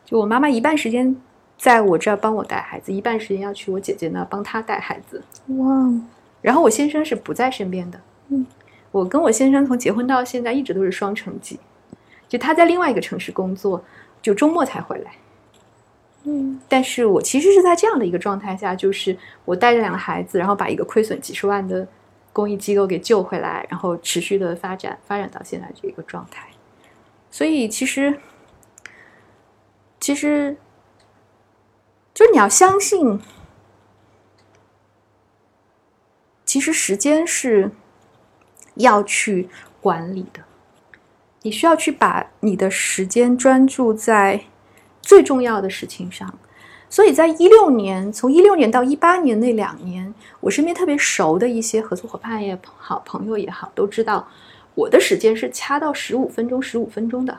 就我妈妈一半时间在我这儿帮我带孩子，一半时间要去我姐姐那帮她带孩子。然后我先生是不在身边的。我跟我先生从结婚到现在一直都是双城记，就他在另外一个城市工作，就周末才回来。但是我其实是在这样的一个状态下，就是我带着2个孩子，然后把一个亏损几十万的公益机构给救回来，然后持续的发展到现在这个状态。所以其实就你要相信，其实时间是要去管理的，你需要去把你的时间专注在最重要的事情上。所以在2016年，从2016年到2018年那2年，我身边特别熟的一些合作伙伴也好，朋友也好，都知道我的时间是掐到15分钟的，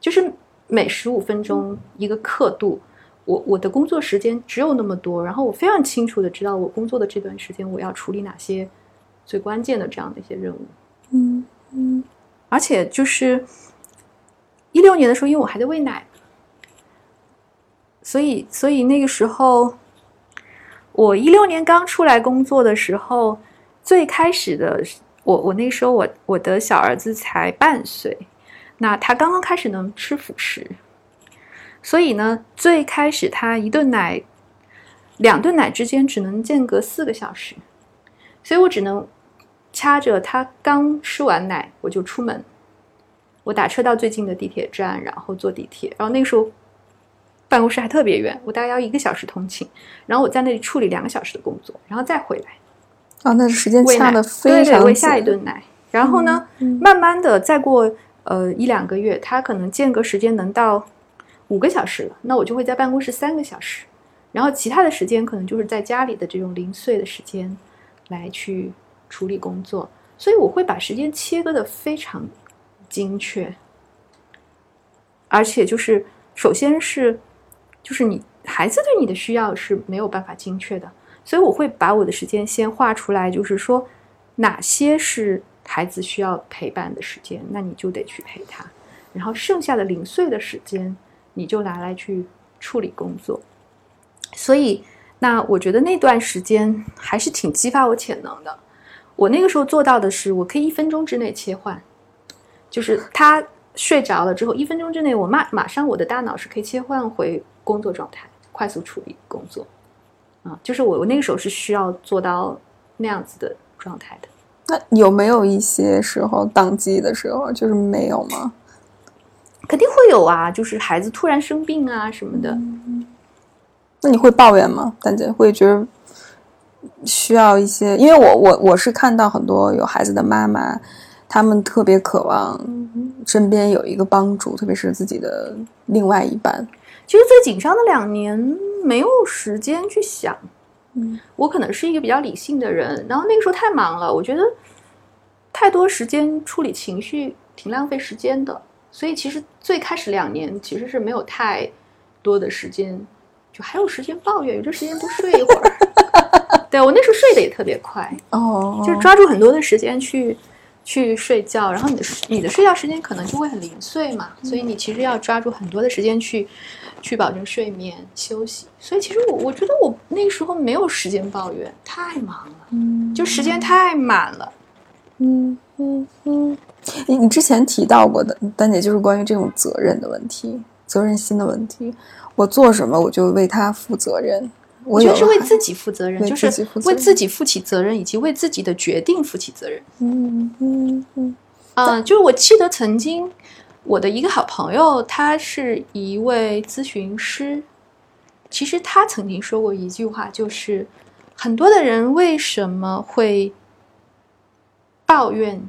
就是每15分钟一个刻度。我的工作时间只有那么多，然后我非常清楚的知道我工作的这段时间我要处理哪些最关键的这样的一些任务。而且就是2016年的时候，因为我还在喂奶，所以那个时候我2016年刚出来工作的时候，最开始的我那时候我的小儿子才半岁，那他刚刚开始能吃辅食，所以呢最开始他一顿奶两顿奶之间只能间隔4个小时，所以我只能掐着他刚吃完奶我就出门，我打车到最近的地铁站，然后坐地铁，然后那个时候办公室还特别远，我大概要1个小时通勤，然后我在那里处理2个小时的工作，然后再回来。哦，那时间掐得非常，对，喂下一顿奶。然后呢，慢慢的再过1-2个月，他可能间隔时间能到5个小时了，那我就会在办公室3个小时，然后其他的时间可能就是在家里的这种零碎的时间来去处理工作，所以我会把时间切割得非常精确，而且就是首先是就是你孩子对你的需要是没有办法精确的，所以我会把我的时间先画出来，就是说哪些是孩子需要陪伴的时间，那你就得去陪他，然后剩下的零碎的时间你就拿来去处理工作。所以那我觉得那段时间还是挺激发我潜能的，我那个时候做到的是我可以1分钟之内切换，就是他睡着了之后1分钟之内我马上我的大脑是可以切换回工作状态，快速处理工作啊，就是我那个时候是需要做到那样子的状态的。那有没有一些时候当机的时候就是没有吗？肯定会有啊，就是孩子突然生病啊什么的。那你会抱怨吗？但会觉得需要一些，因为我是看到很多有孩子的妈妈，他们特别渴望身边有一个帮助，特别是自己的另外一半。其实最紧张的2年没有时间去想，我可能是一个比较理性的人，然后那个时候太忙了，我觉得太多时间处理情绪挺浪费时间的，所以其实最开始2年其实是没有太多的时间，就还有时间抱怨，有这时间不睡一会儿对，我那时候睡得也特别快，就是抓住很多的时间去睡觉，然后你的睡觉时间可能就会很零碎嘛，所以你其实要抓住很多的时间去保证睡眠休息。所以其实我觉得我那个时候没有时间抱怨，太忙了，就时间太满了。你之前提到过的丹姐就是关于这种责任的问题，责任心的问题，我做什么我就为他负责任，我觉得是为自己负责任，就是为自己负起责任，以及为自己的决定负起责任。就是我记得曾经我的一个好朋友，他是一位咨询师，其实他曾经说过一句话，就是很多的人为什么会抱怨，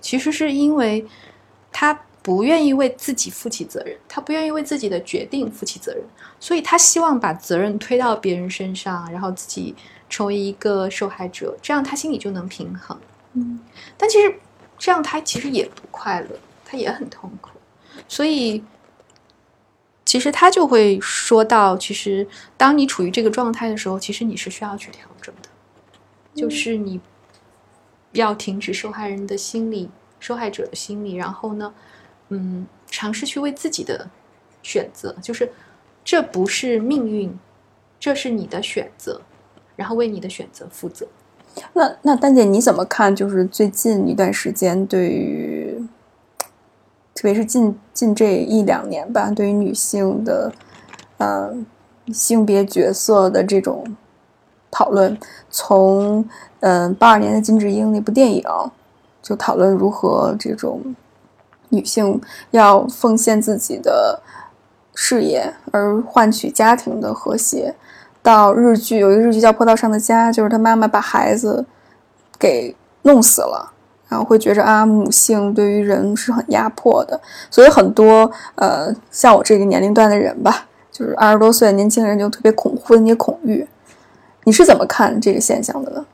其实是因为他不愿意为自己负起责任，他不愿意为自己的决定负起责任，所以他希望把责任推到别人身上，然后自己成为一个受害者，这样他心里就能平衡。但其实这样他其实也不快乐，他也很痛苦，所以其实他就会说到，其实当你处于这个状态的时候，其实你是需要去调整的，就是你要停止受害者的心理，然后呢尝试去为自己的选择，就是这不是命运，这是你的选择，然后为你的选择负责。那丹姐你怎么看，就是最近一段时间对于特别是近这1-2年吧，对于女性的性别角色的这种讨论，从82年的金智英那部电影就讨论如何这种女性要奉献自己的事业而换取家庭的和谐，到日剧有一个日剧叫《坡道上的家》，就是她妈妈把孩子给弄死了，然后会觉着母性对于人是很压迫的，所以很多像我这个年龄段的人吧，就是20多岁年轻人就特别恐婚也恐育。你是怎么看这个现象的呢？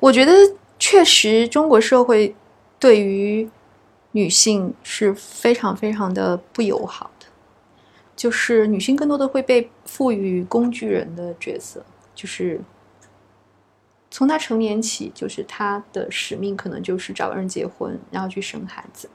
我觉得确实中国社会对于女性是非常非常的不友好的，就是女性更多的会被赋予工具人的角色，就是从她成年起，就是她的使命可能就是找人结婚，然后去生孩子。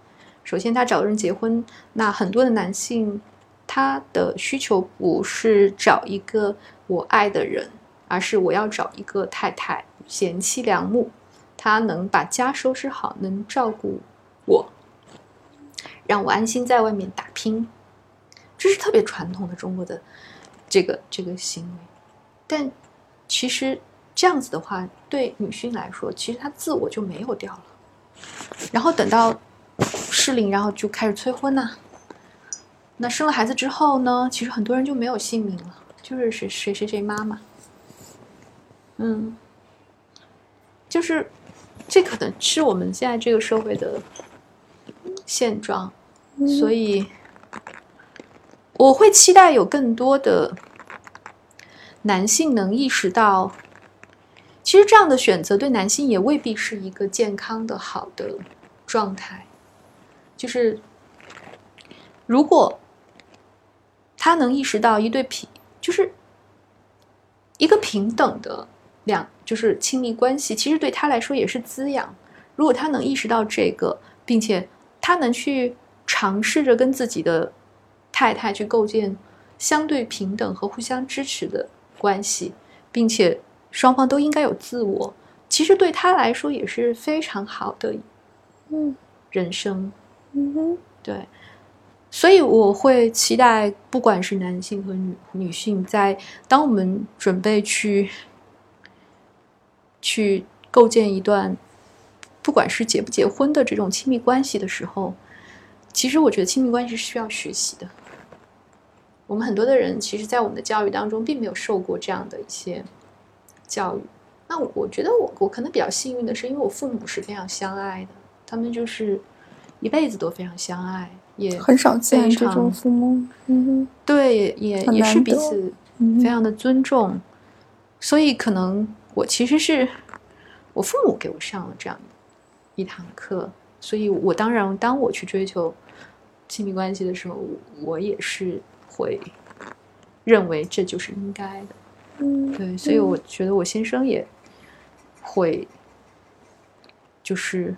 首先她找人结婚，那很多的男性他的需求不是找一个我爱的人，而是我要找一个太太贤妻良母，她能把家收拾好，能照顾我，让我安心在外面打拼。这是特别传统的中国的这个行为。但其实这样子的话，对女性来说，其实她自我就没有掉了。然后等到适龄，然后就开始催婚呐、啊。那生了孩子之后呢，其实很多人就没有姓名了，就是谁妈妈。就是这可能是我们现在这个社会的现状，所以我会期待有更多的男性能意识到，其实这样的选择对男性也未必是一个健康的好的状态。就是如果他能意识到一对就是一个平等的就是亲密关系，其实对他来说也是滋养。如果他能意识到这个，并且他能去尝试着跟自己的太太去构建相对平等和互相支持的关系，并且双方都应该有自我，其实对他来说也是非常好的人生。对，所以我会期待，不管是男性和女性，在当我们准备去构建一段不管是结不结婚的这种亲密关系的时候，其实我觉得亲密关系是需要学习的。我们很多的人其实在我们的教育当中并没有受过这样的一些教育。那我觉得我可能比较幸运的是，因为我父母是非常相爱的，他们就是一辈子都非常相爱，也很少见这种父母。对，也是彼此非常的尊重。所以可能我其实是我父母给我上了这样一堂课，所以我当然当我去追求亲密关系的时候，我也是会认为这就是应该的。对，所以我觉得我先生也会，就是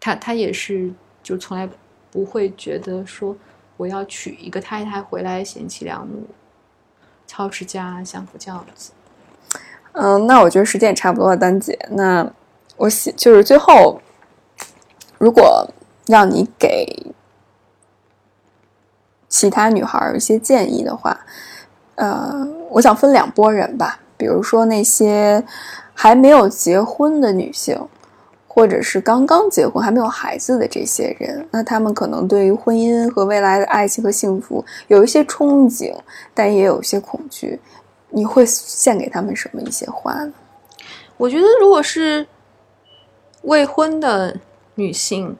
他也是就从来不会觉得说我要娶一个太太回来贤妻良母、操持家、相夫教子。那我觉得时间也差不多了，丹姐。那我就是最后，如果让你给其他女孩一些建议的话，我想分两拨人吧。比如说那些还没有结婚的女性，或者是刚刚结婚还没有孩子的这些人，那他们可能对于婚姻和未来的爱情和幸福有一些憧憬，但也有一些恐惧。你会献给他们什么一些话呢？我觉得如果是未婚的女性，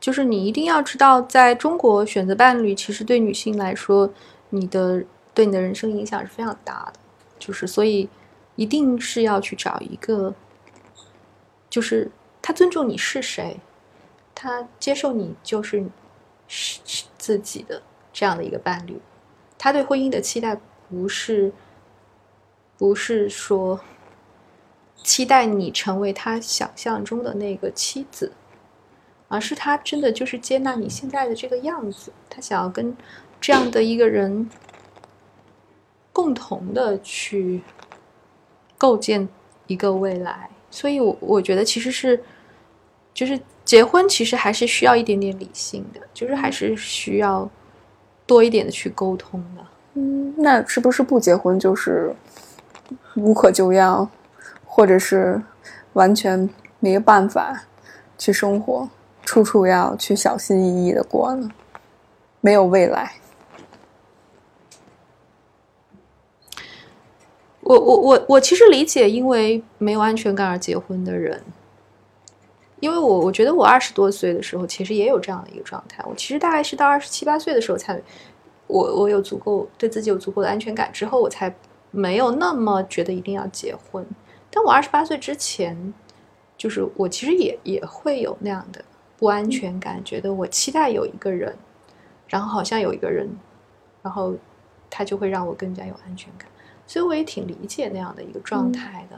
就是你一定要知道，在中国选择伴侣其实对女性来说，对你的人生影响是非常大的。就是所以一定是要去找一个，就是他尊重你是谁，他接受你就是自己的这样的一个伴侣。他对婚姻的期待不是说期待你成为他想象中的那个妻子，而是他真的就是接纳你现在的这个样子，他想要跟这样的一个人共同的去构建一个未来。所以我觉得其实是，就是结婚其实还是需要一点点理性的，就是还是需要多一点的去沟通的。那是不是不结婚就是无可救药，或者是完全没有办法去生活，处处要去小心翼翼的过呢？没有未来。我其实理解因为没有安全感而结婚的人，因为我觉得我20多岁的时候其实也有这样的一个状态。我其实大概是到27、28岁的时候才。我有足够对自己有足够的安全感之后，我才没有那么觉得一定要结婚。但我28岁之前，就是我其实也会有那样的不安全感，觉得我期待有一个人，然后好像有一个人，然后他就会让我更加有安全感。所以我也挺理解那样的一个状态的。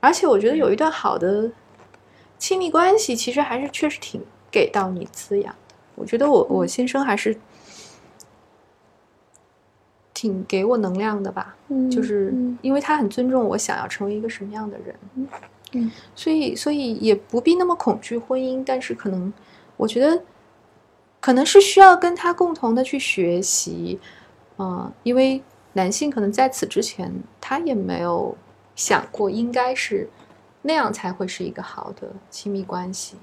而且我觉得有一段好的亲密关系其实还是确实挺给到你滋养的。我觉得我先生还是挺给我能量的吧，就是因为他很尊重我想要成为一个什么样的人，所以也不必那么恐惧婚姻，但是可能我觉得可能是需要跟他共同的去学习，因为男性可能在此之前他也没有想过应该是那样才会是一个好的亲密关系，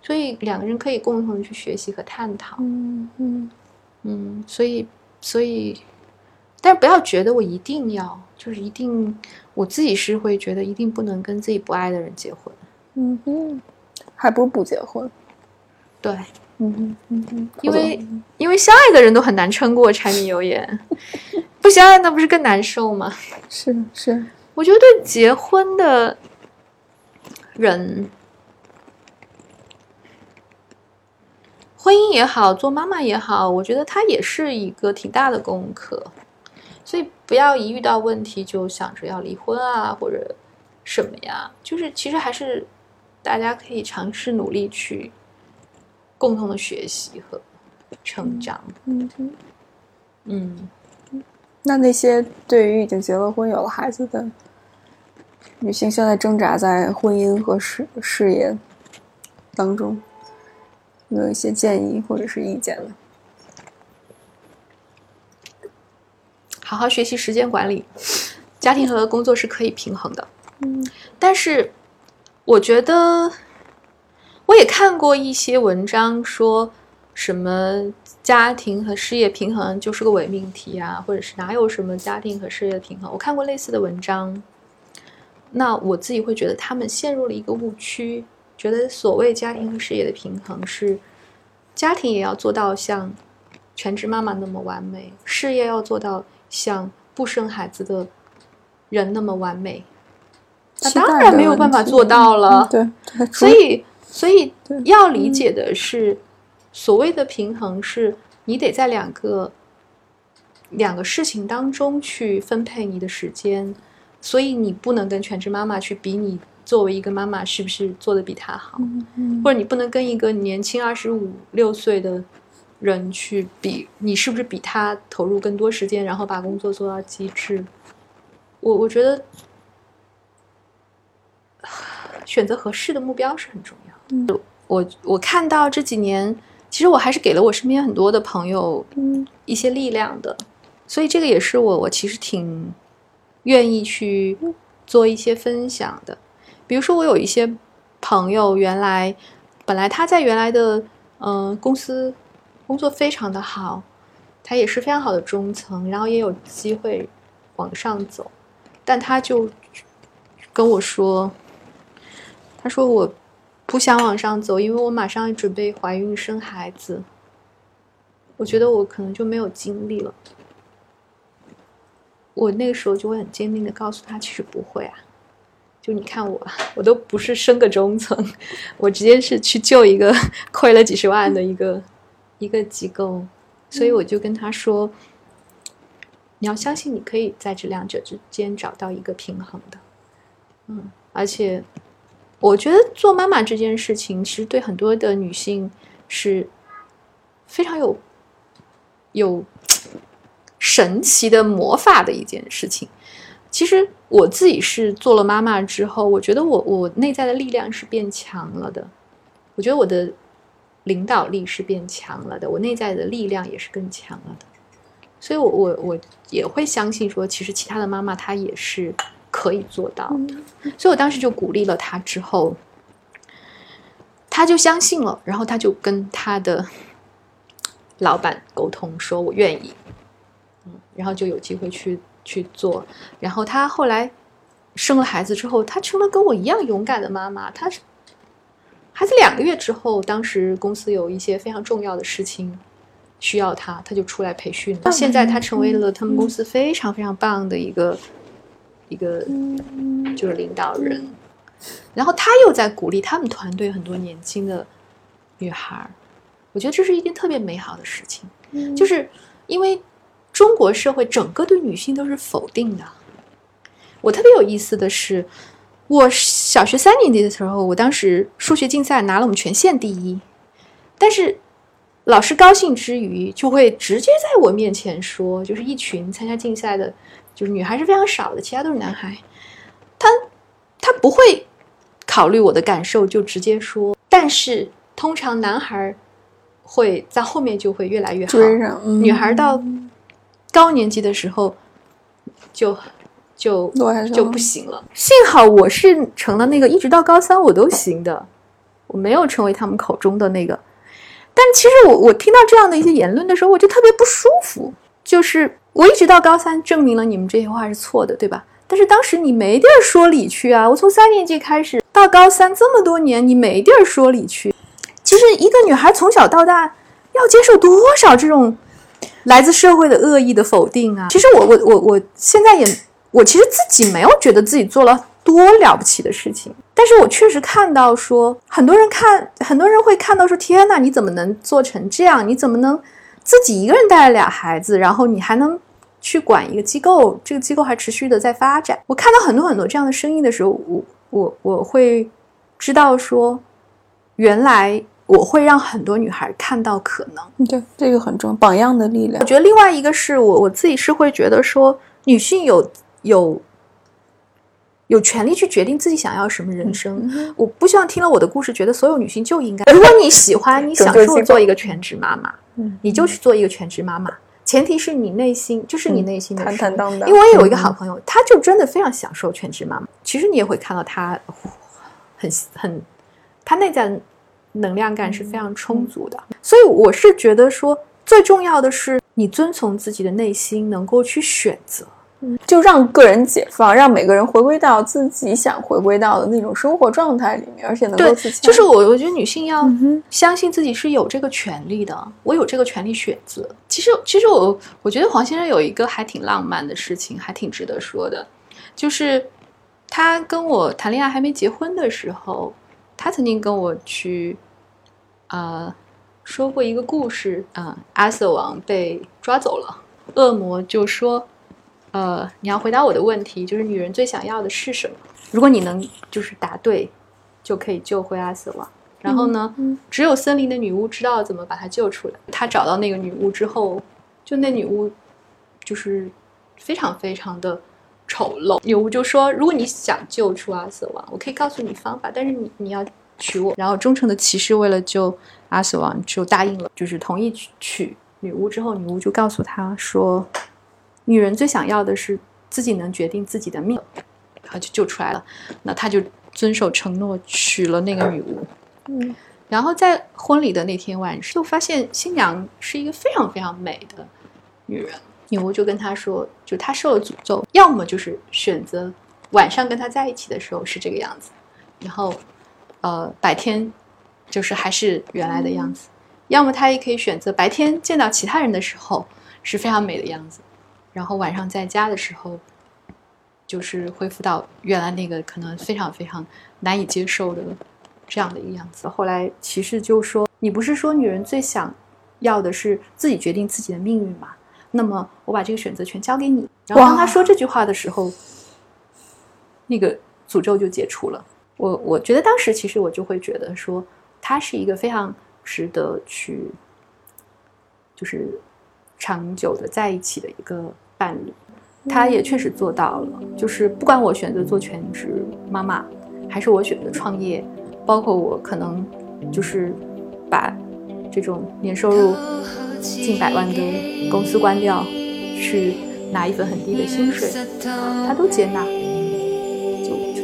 所以两个人可以共同去学习和探讨。所以但是不要觉得我一定要就是一定，我自己是会觉得一定不能跟自己不爱的人结婚。还不如不结婚。对。因为相爱的人都很难撑过柴米油盐，不相爱那不是更难受吗？是。我觉得对结婚的人，婚姻也好，做妈妈也好，我觉得它也是一个挺大的功课，所以不要一遇到问题就想着要离婚啊或者什么呀，就是其实还是大家可以尝试努力去共同的学习和成长。那些对于已经结了婚有了孩子的女性现在挣扎在婚姻和事业当中，有一些建议或者是意见呢？好好学习时间管理，家庭和工作是可以平衡的。但是我觉得我也看过一些文章说什么家庭和事业平衡就是个伪命题啊，或者是哪有什么家庭和事业的平衡，我看过类似的文章。那我自己会觉得他们陷入了一个误区，觉得所谓家庭和事业的平衡是家庭也要做到像全职妈妈那么完美，事业要做到像不生孩子的人那么完美，那当然没有办法做到了。对，所以要理解的是，所谓的平衡是你得在两个事情当中去分配你的时间，所以你不能跟全职妈妈去比你作为一个妈妈是不是做得比她好，或者你不能跟一个年轻25-26岁的人去比你是不是比她投入更多时间，然后把工作做到极致。我觉得选择合适的目标是很重要的。我看到这几年其实我还是给了我身边很多的朋友一些力量的，所以这个也是我其实挺愿意去做一些分享的。比如说我有一些朋友本来他在原来的公司工作非常的好，他也是非常好的中层，然后也有机会往上走，但他就跟我说，他说我不想往上走，因为我马上准备怀孕生孩子，我觉得我可能就没有精力了。我那个时候就会很坚定的告诉他，其实不会啊，就你看我都不是升个中层，我直接是去救一个亏了几10万的一个机构，所以我就跟他说，你要相信你可以在这两者之间找到一个平衡的。而且我觉得做妈妈这件事情其实对很多的女性是非常有神奇的魔法的一件事情。其实我自己是做了妈妈之后，我觉得我内在的力量是变强了的，我觉得我的领导力是变强了的，我内在的力量也是更强了的，所以我也会相信说其实其他的妈妈她也是可以做到的。所以我当时就鼓励了她，之后她就相信了，然后她就跟她的老板沟通说我愿意，然后就有机会去做。然后她后来生了孩子之后，她成了跟我一样勇敢的妈妈。她孩子2个月之后，当时公司有一些非常重要的事情需要她，她就出来培训了。现在她成为了他们公司非常非常棒的一个就是领导人。然后她又在鼓励他们团队很多年轻的女孩，我觉得这是一件特别美好的事情。就是因为中国社会整个对女性都是否定的。我特别有意思的是，我小学3年级的时候，我当时数学竞赛拿了我们全县第一，但是老师高兴之余就会直接在我面前说，就是一群参加竞赛的就是女孩是非常少的，其他都是男孩，他不会考虑我的感受就直接说，但是通常男孩会在后面就会越来越好，女孩到高年级的时候就不行了。幸好我是成了那个一直到高3我都行的，我没有成为他们口中的那个。但其实我听到这样的一些言论的时候，我就特别不舒服，就是我一直到高3证明了你们这些话是错的，对吧？但是当时你没地儿说理去啊，我从3年级开始到高3这么多年，你没地儿说理去。其实一个女孩从小到大要接受多少这种来自社会的恶意的否定啊。其实我现在也我其实自己没有觉得自己做了多了不起的事情，但是我确实看到说很多人会看到说，天哪，你怎么能做成这样，你怎么能自己一个人带了2孩子，然后你还能去管一个机构，这个机构还持续的在发展。我看到很多这样的声音的时候，我会知道说，原来我会让很多女孩看到可能。对，这个很重要，榜样的力量。我觉得另外一个是我自己是会觉得说，女性有权利去决定自己想要什么人生。我不希望听了我的故事觉得所有女性就应该，如果你喜欢你享受做一个全职妈妈，你就去做一个全职妈妈，前提是你内心就是你内心的事，坦荡荡。因为我也有一个好朋友，她就真的非常享受全职妈妈。其实你也会看到她很她内在的能量感是非常充足的。所以我是觉得说，最重要的是你遵从自己的内心，能够去选择，就让个人解放，让每个人回归到自己想回归到的那种生活状态里面，而且能够自洽。就是我觉得女性要相信自己是有这个权利的，我有这个权利选择。其实我觉得黄先生有一个还挺浪漫的事情，还挺值得说的，就是他跟我谈恋爱还没结婚的时候，他曾经跟我去说过一个故事，阿瑟王被抓走了，恶魔就说，你要回答我的问题，就是女人最想要的是什么？如果你能就是答对，就可以救回阿瑟王。然后呢，只有森林的女巫知道怎么把她救出来。她找到那个女巫之后，就那女巫就是非常非常的丑陋。女巫就说，如果你想救出阿瑟王，我可以告诉你方法，但是你要娶我。然后忠诚的骑士为了救阿瑟王就答应了，就是同意娶女巫之后，女巫就告诉他说，女人最想要的是自己能决定自己的命，然后就救出来了。那他就遵守承诺娶了那个女巫。然后在婚礼的那天晚上，就发现新娘是一个非常非常美的女人。女巫就跟他说，就他受了诅咒，要么就是选择晚上跟他在一起的时候是这个样子，然后白天就是还是原来的样子，要么他也可以选择白天见到其他人的时候是非常美的样子，然后晚上在家的时候就是恢复到原来那个可能非常非常难以接受的这样的一个样子。后来骑士就说，你不是说女人最想要的是自己决定自己的命运吗？那么我把这个选择权交给你。然后当他说这句话的时候，那个诅咒就解除了。我觉得当时其实我就会觉得说，他是一个非常值得去就是长久的在一起的一个伴侣。他也确实做到了，就是不管我选择做全职妈妈，还是我选择创业，包括我可能就是把这种年收入近100万的公司关掉，去拿一份很低的薪水，他都接纳。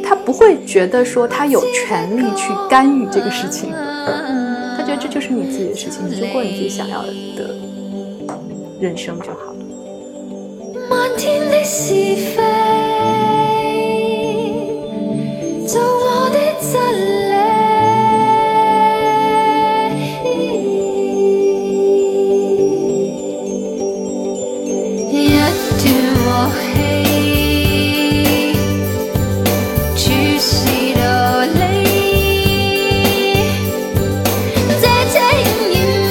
他不会觉得说他有权利去干预这个事情，他觉得这就是你自己的事情，你就过你自己想要的人生就好了。漫天的是非，做我的真理，一段和氣，處事道理，這情緣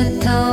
石头。